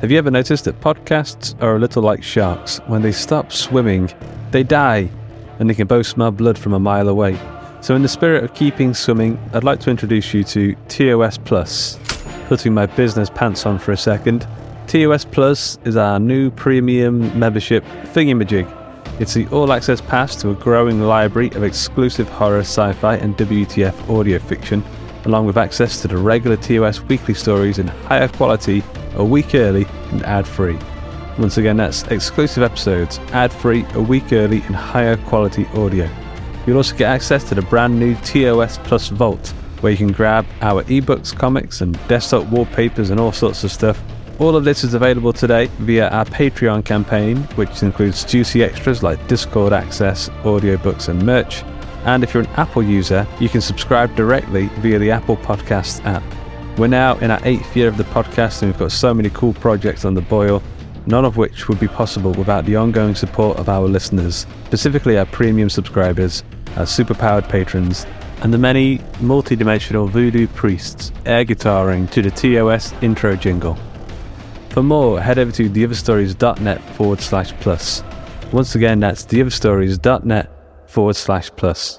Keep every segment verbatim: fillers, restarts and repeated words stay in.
Have you ever noticed that podcasts are a little like sharks? When they stop swimming, they die, and they can both smell blood from a mile away. So in the spirit of keeping swimming, I'd like to introduce you to T O S Plus. Putting my business pants on for a second, T O S Plus is our new premium membership thingamajig. It's the all-access pass to a growing library of exclusive horror, sci-fi and W T F audio fiction, along with access to the regular T O S Weekly Stories in higher quality, a week early and ad-free. Once again, that's exclusive episodes, ad-free, a week early and higher quality audio. You'll also get access to the brand new T O S Plus Vault, where you can grab our ebooks, comics and desktop wallpapers and all sorts of stuff. All of this is available today via our Patreon campaign, which includes juicy extras like Discord access, audiobooks and merch. And if you're an Apple user, you can subscribe directly via the Apple Podcasts app. We're now in our eighth year of the podcast and we've got so many cool projects on the boil, none of which would be possible without the ongoing support of our listeners, specifically our premium subscribers, our superpowered patrons, and the many multi-dimensional voodoo priests air guitaring to the T O S intro jingle. For more, head over to theotherstories.net forward slash plus. Once again, that's theotherstories.net forward slash plus.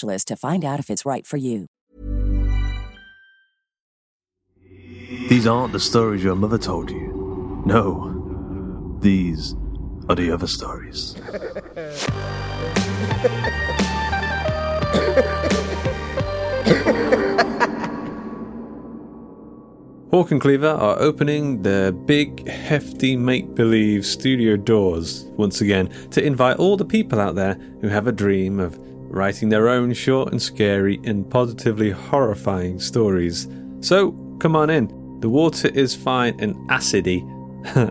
to find out if it's right for you. These aren't the stories your mother told you. No, these are the other stories. Hawk and Cleaver are opening their big, hefty, make-believe studio doors once again to invite all the people out there who have a dream of writing their own short and scary and positively horrifying stories. So, come on in. The water is fine and acidy.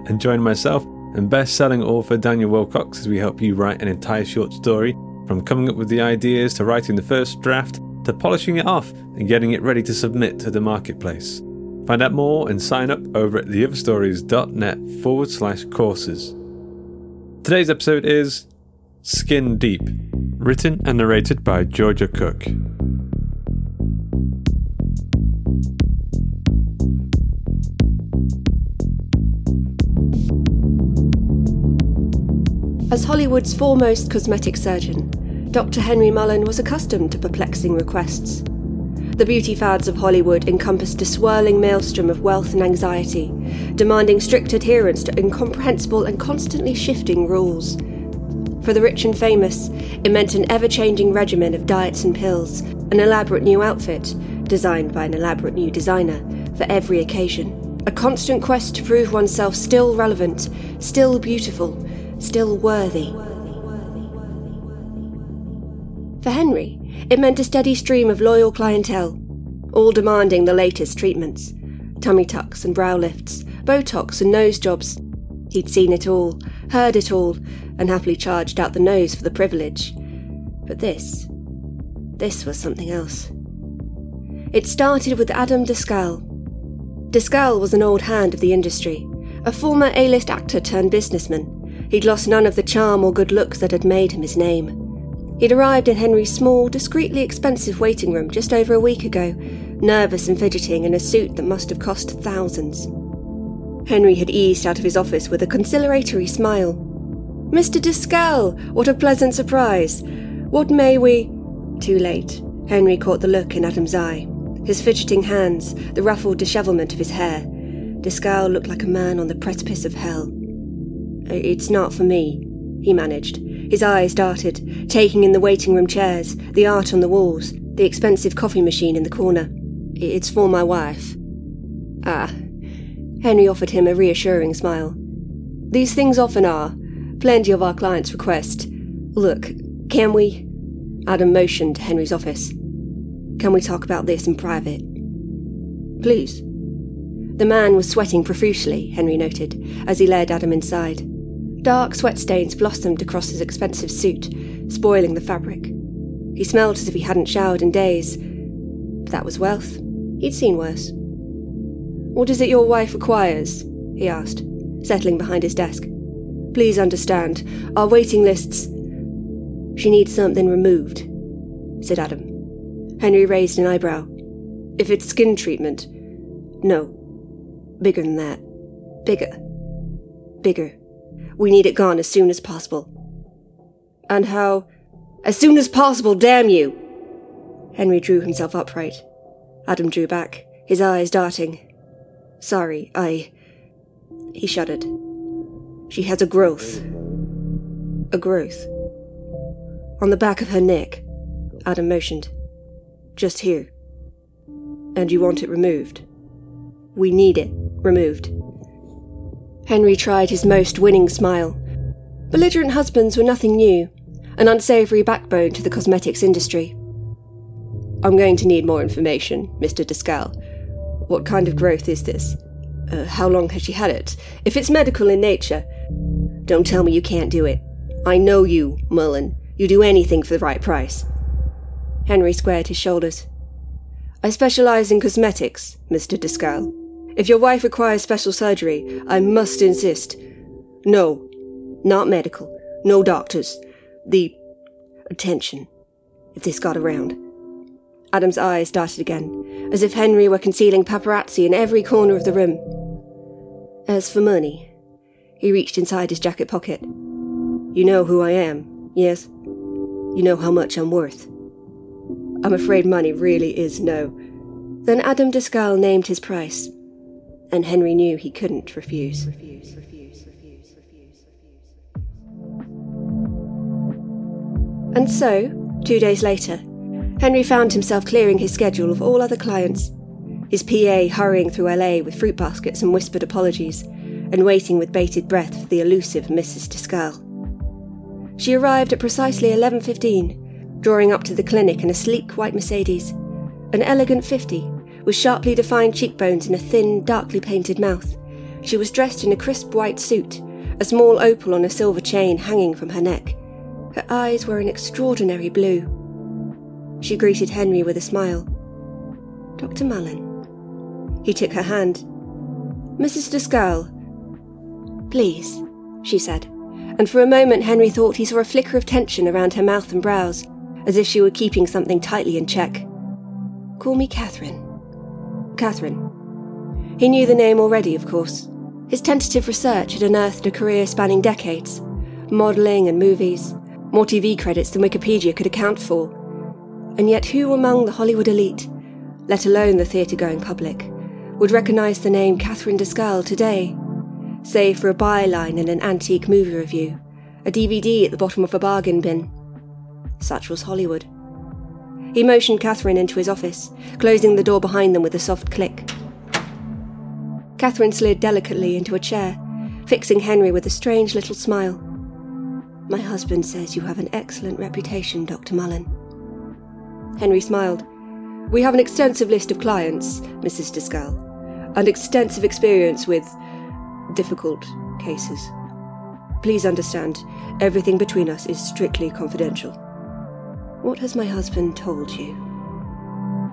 And join myself and best-selling author Daniel Wilcox as we help you write an entire short story, from coming up with the ideas to writing the first draft to polishing it off and getting it ready to submit to the marketplace. Find out more and sign up over at theotherstories.net forward slash courses. Today's episode is Skin Deep, written and narrated by Georgia Cook. As Hollywood's foremost cosmetic surgeon, Doctor Henry Mullen was accustomed to perplexing requests. The beauty fads of Hollywood encompassed a swirling maelstrom of wealth and anxiety, demanding strict adherence to incomprehensible and constantly shifting rules. For the rich and famous, it meant an ever-changing regimen of diets and pills, an elaborate new outfit, designed by an elaborate new designer, for every occasion. A constant quest to prove oneself still relevant, still beautiful, still worthy. For Henry, it meant a steady stream of loyal clientele, all demanding the latest treatments. Tummy tucks and brow lifts, Botox and nose jobs. He'd seen it all, heard it all, and happily charged out the nose for the privilege. But this, this was something else. It started with Adam Descal. Descal was an old hand of the industry, a former A-list actor turned businessman. He'd lost none of the charm or good looks that had made him his name. He'd arrived in Henry's small, discreetly expensive waiting room just over a week ago, nervous and fidgeting in a suit that must have cost thousands. Henry had eased out of his office with a conciliatory smile. "Mister Descal, what a pleasant surprise. What may we—" Too late. Henry caught the look in Adam's eye. His fidgeting hands, the ruffled dishevelment of his hair. Descal looked like a man on the precipice of hell. "It's not for me," he managed. His eyes darted, taking in the waiting room chairs, the art on the walls, the expensive coffee machine in the corner. "It's for my wife." "Ah." Henry offered him a reassuring smile. "These things often are. Plenty of our clients request. Look, can we—" Adam motioned to Henry's office. "Can we talk about this in private?" "Please." The man was sweating profusely, Henry noted, as he led Adam inside. Dark sweat stains blossomed across his expensive suit, spoiling the fabric. He smelled as if he hadn't showered in days. But that was wealth. He'd seen worse. "What is it your wife requires?" he asked, settling behind his desk. "Please understand, our waiting lists—" "She needs something removed," said Adam. Henry raised an eyebrow. "If it's skin treatment—" "No. Bigger than that. Bigger. Bigger. We need it gone as soon as possible." "And how—" "As soon as possible, damn you!" Henry drew himself upright. Adam drew back, his eyes darting. "Sorry, I—" He shuddered. "She has a growth." "A growth?" "On the back of her neck," Adam motioned. "Just here." "And you want it removed?" "We need it removed." Henry tried his most winning smile. Belligerent husbands were nothing new, an unsavoury backbone to the cosmetics industry. "I'm going to need more information, Mister Descal. What kind of growth is this? Uh, how long has she had it? If it's medical in nature—" "Don't tell me you can't do it. I know you, Mullen. You do anything for the right price." Henry squared his shoulders. "I specialise in cosmetics, Mister Descal. If your wife requires special surgery, I must insist—" "No, not medical. No doctors. The attention, if this got around." Adam's eyes darted again, as if Henry were concealing paparazzi in every corner of the room. "As for money—" He reached inside his jacket pocket. "You know who I am, yes? You know how much I'm worth." "I'm afraid money really is no—" Then Adam Descal named his price, and Henry knew he couldn't refuse. Refuse, refuse, refuse, refuse, refuse. And so, two days later, Henry found himself clearing his schedule of all other clients, his P A hurrying through L A with fruit baskets and whispered apologies, and waiting with bated breath for the elusive Missus Descal. She arrived at precisely eleven fifteen, drawing up to the clinic in a sleek white Mercedes, an elegant fifty, with sharply defined cheekbones and a thin, darkly painted mouth. She was dressed in a crisp white suit, a small opal on a silver chain hanging from her neck. Her eyes were an extraordinary blue. She greeted Henry with a smile. "Doctor Mullen." He took her hand. "Missus Descal." "Please," she said, and for a moment Henry thought he saw a flicker of tension around her mouth and brows, as if she were keeping something tightly in check. "Call me Catherine." Catherine. He knew the name already, of course. His tentative research had unearthed a career spanning decades. Modelling and movies, more T V credits than Wikipedia could account for. And yet who among the Hollywood elite, let alone the theatre-going public, would recognise the name Catherine Descal today, save for a byline in an antique movie review, a D V D at the bottom of a bargain bin? Such was Hollywood. He motioned Catherine into his office, closing the door behind them with a soft click. Catherine slid delicately into a chair, fixing Henry with a strange little smile. "My husband says you have an excellent reputation, Doctor Mullen." Henry smiled. "We have an extensive list of clients, Missus Descal, and extensive experience with difficult cases. Please understand, everything between us is strictly confidential." "What has my husband told you?"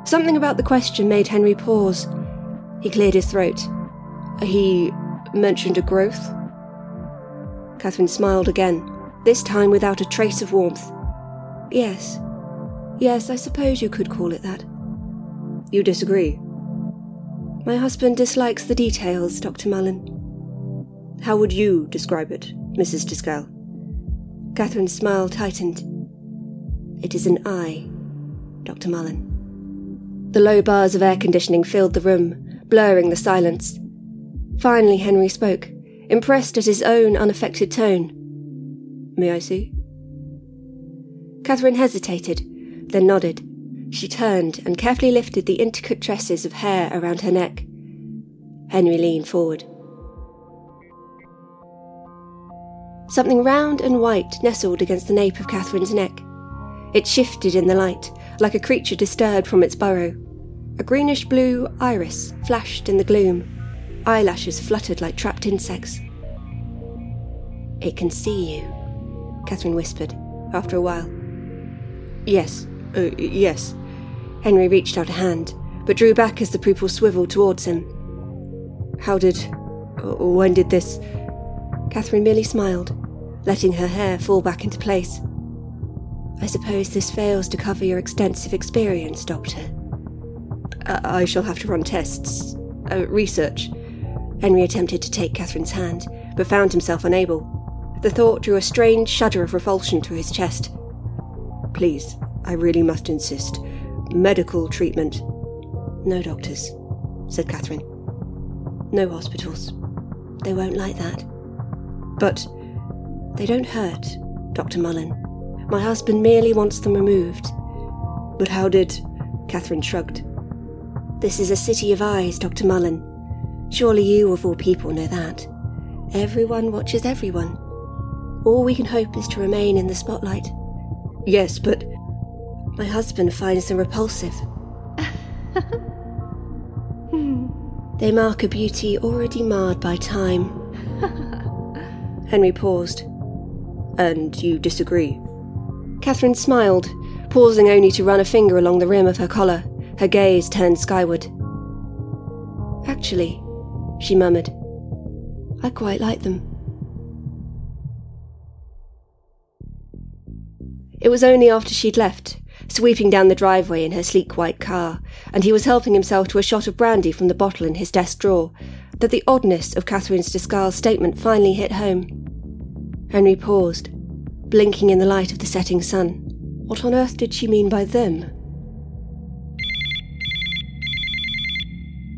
Something about the question made Henry pause. He cleared his throat. He mentioned a growth. Catherine smiled again, this time without a trace of warmth. Yes. Yes, I suppose you could call it that. You disagree? My husband dislikes the details, Doctor Mullen. How would you describe it, Missus Descal? Catherine's smile tightened. It is an eye, Doctor Mullen. The low bars of air conditioning filled the room, blurring the silence. Finally, Henry spoke, impressed at his own unaffected tone. May I see? Catherine hesitated, then nodded. She turned and carefully lifted the intricate tresses of hair around her neck. Henry leaned forward. Something round and white nestled against the nape of Catherine's neck. It shifted in the light, like a creature disturbed from its burrow. A greenish-blue iris flashed in the gloom. Eyelashes fluttered like trapped insects. It can see you, Catherine whispered, after a while. Yes. Uh, yes. Henry reached out a hand, but drew back as the pupil swiveled towards him. How did... when did this... Catherine merely smiled, letting her hair fall back into place. I suppose this fails to cover your extensive experience, Doctor. I, I shall have to run tests. Uh, research. Henry attempted to take Catherine's hand, but found himself unable. The thought drew a strange shudder of revulsion to his chest. Please... I really must insist. Medical treatment. No doctors, said Catherine. No hospitals. They won't like that. But they don't hurt, Doctor Mullen. My husband merely wants them removed. But how did... Catherine shrugged. This is a city of eyes, Doctor Mullen. Surely you of all people know that. Everyone watches everyone. All we can hope is to remain in the spotlight. Yes, but... My husband finds them repulsive. They mark a beauty already marred by time. Henry paused. And you disagree? Catherine smiled, pausing only to run a finger along the rim of her collar, her gaze turned skyward. Actually, she murmured, I quite like them. It was only after she'd left, sweeping down the driveway in her sleek white car, and he was helping himself to a shot of brandy from the bottle in his desk drawer, that the oddness of Catherine Descal's statement finally hit home. Henry paused, blinking in the light of the setting sun. What on earth did she mean by them?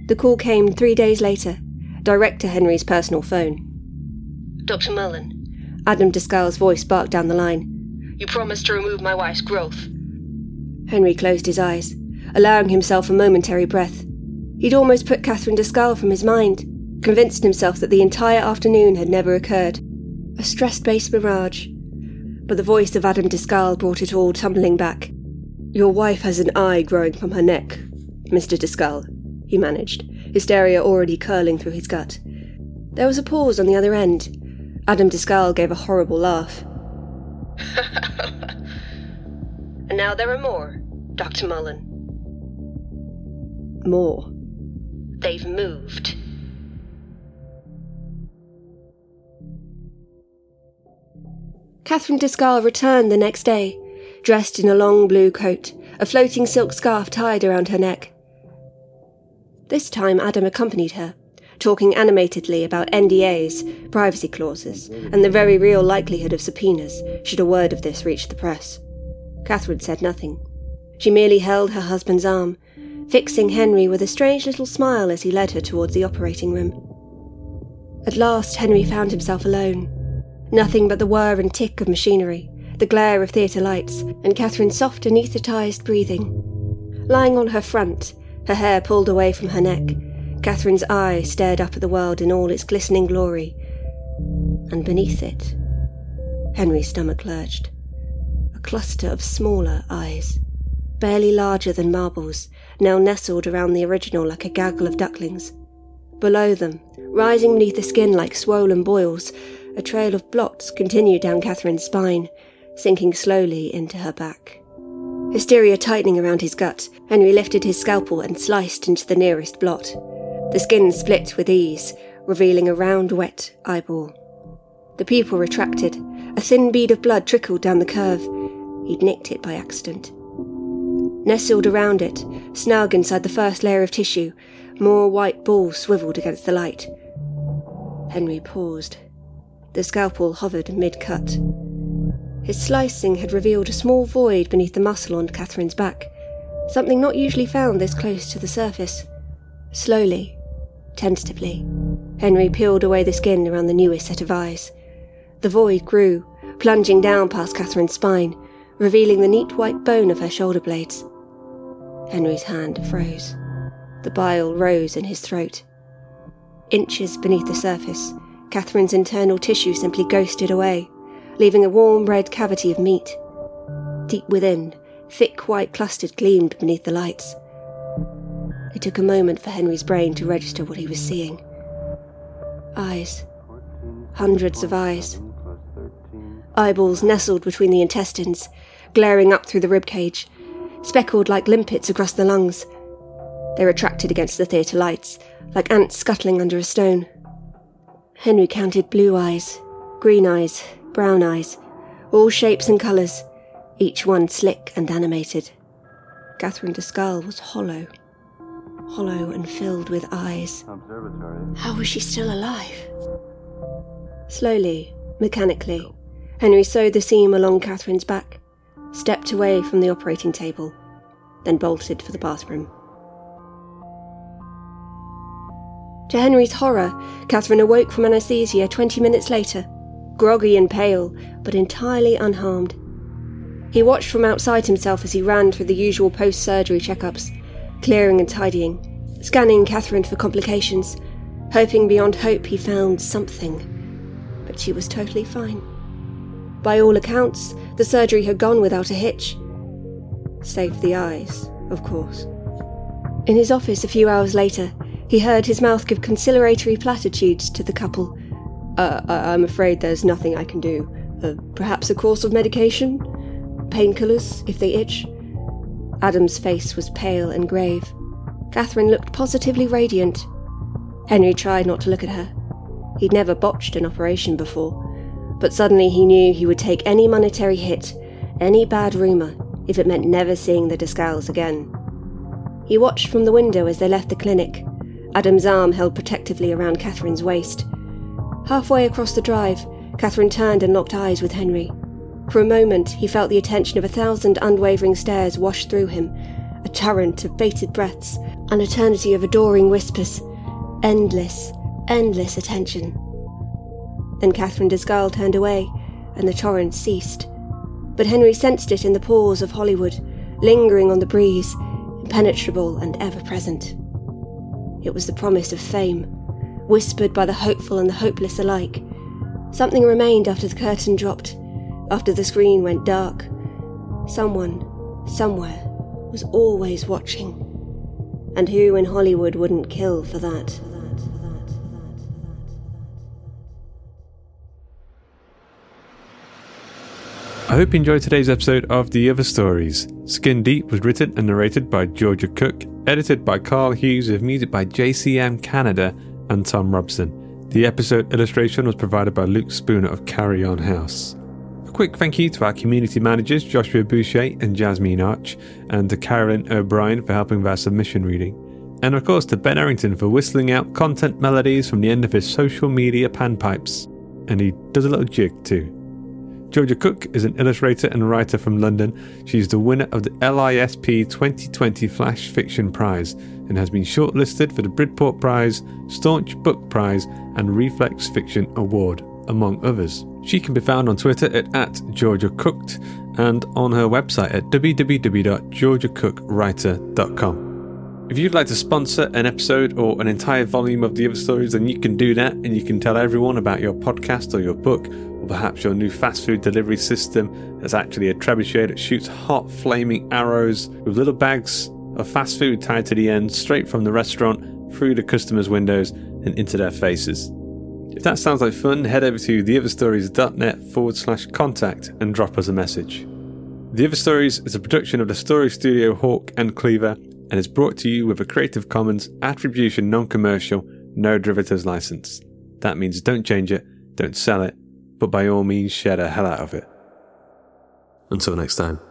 The call came three days later, direct to Henry's personal phone. Doctor Mullen, Adam Descal's voice barked down the line. You promised to remove my wife's growth. Henry closed his eyes, allowing himself a momentary breath. He'd almost put Catherine Descal from his mind, convinced himself that the entire afternoon had never occurred. A stress-based mirage. But the voice of Adam Descal brought it all tumbling back. Your wife has an eye growing from her neck, Mister Descal, he managed, hysteria already curling through his gut. There was a pause on the other end. Adam Descal gave a horrible laugh. And now there are more, Doctor Mullen. More? They've moved. Catherine Descal returned the next day, dressed in a long blue coat, a floating silk scarf tied around her neck. This time Adam accompanied her, talking animatedly about N D As, privacy clauses, and the very real likelihood of subpoenas, should a word of this reach the press. Catherine said nothing. She merely held her husband's arm, fixing Henry with a strange little smile as he led her towards the operating room. At last, Henry found himself alone. Nothing but the whir and tick of machinery, the glare of theatre lights, and Catherine's soft anaesthetised breathing. Lying on her front, her hair pulled away from her neck, Catherine's eye stared up at the world in all its glistening glory. And beneath it, Henry's stomach lurched. A cluster of smaller eyes, barely larger than marbles, now nestled around the original like a gaggle of ducklings. Below them, rising beneath the skin like swollen boils, a trail of blots continued down Catherine's spine, sinking slowly into her back. Hysteria tightening around his gut, Henry lifted his scalpel and sliced into the nearest blot. The skin split with ease, revealing a round, wet eyeball. The pupil retracted. A thin bead of blood trickled down the curve. He'd nicked it by accident. Nestled around it, snug inside the first layer of tissue, more white balls swiveled against the light. Henry paused. The scalpel hovered mid-cut. His slicing had revealed a small void beneath the muscle on Catherine's back, something not usually found this close to the surface. Slowly, tentatively, Henry peeled away the skin around the newest set of eyes. The void grew, plunging down past Catherine's spine, revealing the neat white bone of her shoulder blades. Henry's hand froze. The bile rose in his throat. Inches beneath the surface, Catherine's internal tissue simply ghosted away, leaving a warm red cavity of meat. Deep within, thick white clusters gleamed beneath the lights. It took a moment for Henry's brain to register what he was seeing. Eyes. Hundreds of eyes. Eyeballs nestled between the intestines, glaring up through the ribcage, speckled like limpets across the lungs. They retracted against the theatre lights, like ants scuttling under a stone. Henry counted blue eyes, green eyes, brown eyes, all shapes and colours, each one slick and animated. Catherine Descal was hollow, hollow and filled with eyes. How was she still alive? Slowly, mechanically, Henry sewed the seam along Catherine's back, stepped away from the operating table, then bolted for the bathroom. To Henry's horror, Catherine awoke from anaesthesia twenty minutes later, groggy and pale, but entirely unharmed. He watched from outside himself as he ran through the usual post-surgery checkups, clearing and tidying, scanning Catherine for complications, hoping beyond hope he found something. But she was totally fine. By all accounts, the surgery had gone without a hitch. Save the eyes, of course. In his office a few hours later, he heard his mouth give conciliatory platitudes to the couple. Uh, I'm afraid there's nothing I can do. Uh, perhaps a course of medication? Painkillers, if they itch? Adam's face was pale and grave. Catherine looked positively radiant. Henry tried not to look at her. He'd never botched an operation before, but suddenly he knew he would take any monetary hit, any bad rumour, if it meant never seeing the Descals again. He watched from the window as they left the clinic. Adam's arm held protectively around Catherine's waist. Halfway across the drive, Catherine turned and locked eyes with Henry. For a moment, he felt the attention of a thousand unwavering stares wash through him, a torrent of bated breaths, an eternity of adoring whispers. Endless, endless attention. Then Catherine Descal turned away, and the torrent ceased. But Henry sensed it in the pause of Hollywood, lingering on the breeze, impenetrable and ever-present. It was the promise of fame, whispered by the hopeful and the hopeless alike. Something remained after the curtain dropped, after the screen went dark. Someone, somewhere, was always watching. And who in Hollywood wouldn't kill for that? I hope you enjoyed today's episode of The Other Stories. Skin Deep was written and narrated by Georgia Cook, edited by Karl Hughes with music by J C M Canada and Thom Robson. The episode illustration was provided by Luke Spooner of Carrion House. A quick thank you to our community managers Joshua Boucher and Jasmine Arch, and to Carolyn O'Brien for helping with our submission reading. And of course to Ben Errington for whistling out content melodies from the end of his social media panpipes. And he does a little jig too. Georgia Cook is an illustrator and writer from London. She's the winner of the L I S P twenty twenty Flash Fiction Prize and has been shortlisted for the Bridport Prize, Staunch Book Prize and Reflex Fiction Award, among others. She can be found on Twitter at, at GeorgiaCooked and on her website at w w w dot georgia cook writer dot com. If you'd like to sponsor an episode or an entire volume of The Other Stories, then you can do that, and you can tell everyone about your podcast or your book, or perhaps your new fast food delivery system that's actually a trebuchet that shoots hot flaming arrows with little bags of fast food tied to the end straight from the restaurant through the customers' windows and into their faces. If that sounds like fun, head over to theotherstories.net forward slash contact and drop us a message. The Other Stories is a production of the Story Studio Hawk and Cleaver, and is brought to you with a Creative Commons Attribution Non-Commercial No Derivatives License. That means don't change it, don't sell it, but by all means share the hell out of it. Until next time.